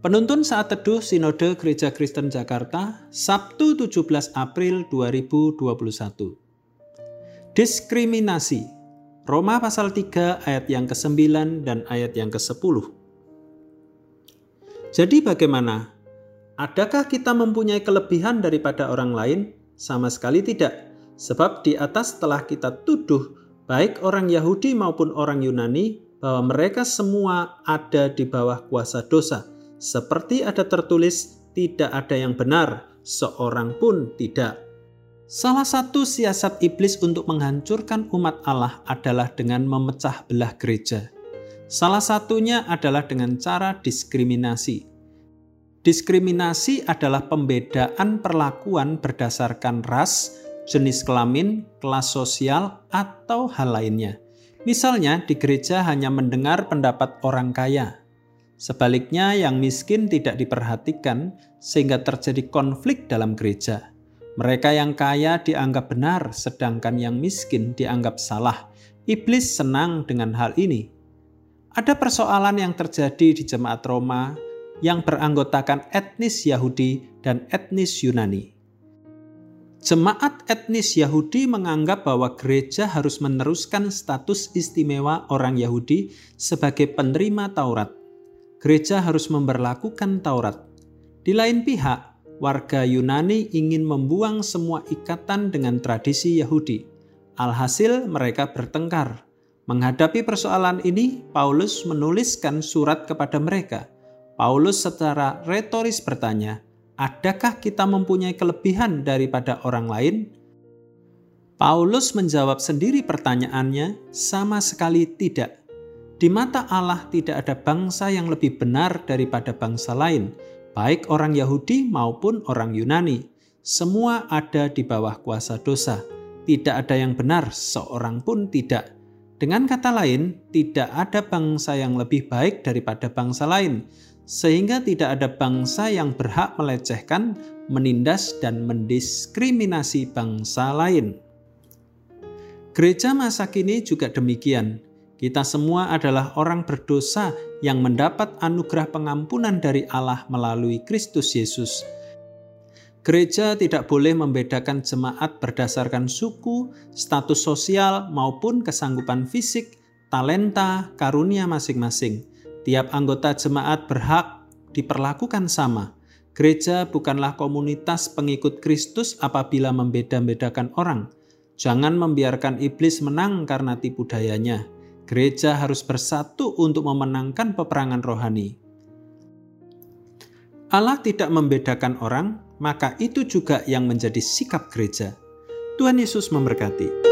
Penuntun Saat Teduh Sinode Gereja Kristen Jakarta, Sabtu 17 April 2021. Diskriminasi, Roma pasal 3 ayat yang ke-9 dan ayat yang ke-10. Jadi bagaimana? Adakah kita mempunyai kelebihan daripada orang lain? Sama sekali tidak. Sebab di atas telah kita tuduh, baik orang Yahudi maupun orang Yunani, bahwa mereka semua ada di bawah kuasa dosa. Seperti ada tertulis, tidak ada yang benar, seorang pun tidak. Salah satu siasat iblis untuk menghancurkan umat Allah adalah dengan memecah belah gereja. Salah satunya adalah dengan cara diskriminasi. Diskriminasi adalah pembedaan perlakuan berdasarkan ras, jenis kelamin, kelas sosial, atau hal lainnya. Misalnya, di gereja hanya mendengar pendapat orang kaya. Sebaliknya, yang miskin tidak diperhatikan sehingga terjadi konflik dalam gereja. Mereka yang kaya dianggap benar, sedangkan yang miskin dianggap salah. Iblis senang dengan hal ini. Ada persoalan yang terjadi di jemaat Roma yang beranggotakan etnis Yahudi dan etnis Yunani. Jemaat etnis Yahudi menganggap bahwa gereja harus meneruskan status istimewa orang Yahudi sebagai penerima Taurat. Gereja harus memberlakukan Taurat. Di lain pihak, warga Yunani ingin membuang semua ikatan dengan tradisi Yahudi. Alhasil mereka bertengkar. Menghadapi persoalan ini, Paulus menuliskan surat kepada mereka. Paulus secara retoris bertanya, adakah kita mempunyai kelebihan daripada orang lain? Paulus menjawab sendiri pertanyaannya, sama sekali tidak. Di mata Allah tidak ada bangsa yang lebih benar daripada bangsa lain, baik orang Yahudi maupun orang Yunani. Semua ada di bawah kuasa dosa. Tidak ada yang benar, seorang pun tidak. Dengan kata lain, tidak ada bangsa yang lebih baik daripada bangsa lain. Sehingga tidak ada bangsa yang berhak melecehkan, menindas, dan mendiskriminasi bangsa lain. Gereja masa kini juga demikian. Kita semua adalah orang berdosa yang mendapat anugerah pengampunan dari Allah melalui Kristus Yesus. Gereja tidak boleh membedakan jemaat berdasarkan suku, status sosial, maupun kesanggupan fisik, talenta, karunia masing-masing. Tiap anggota jemaat berhak diperlakukan sama. Gereja bukanlah komunitas pengikut Kristus apabila membeda-bedakan orang. Jangan membiarkan iblis menang karena tipu dayanya. Gereja harus bersatu untuk memenangkan peperangan rohani. Allah tidak membedakan orang, maka itu juga yang menjadi sikap gereja. Tuhan Yesus memberkati.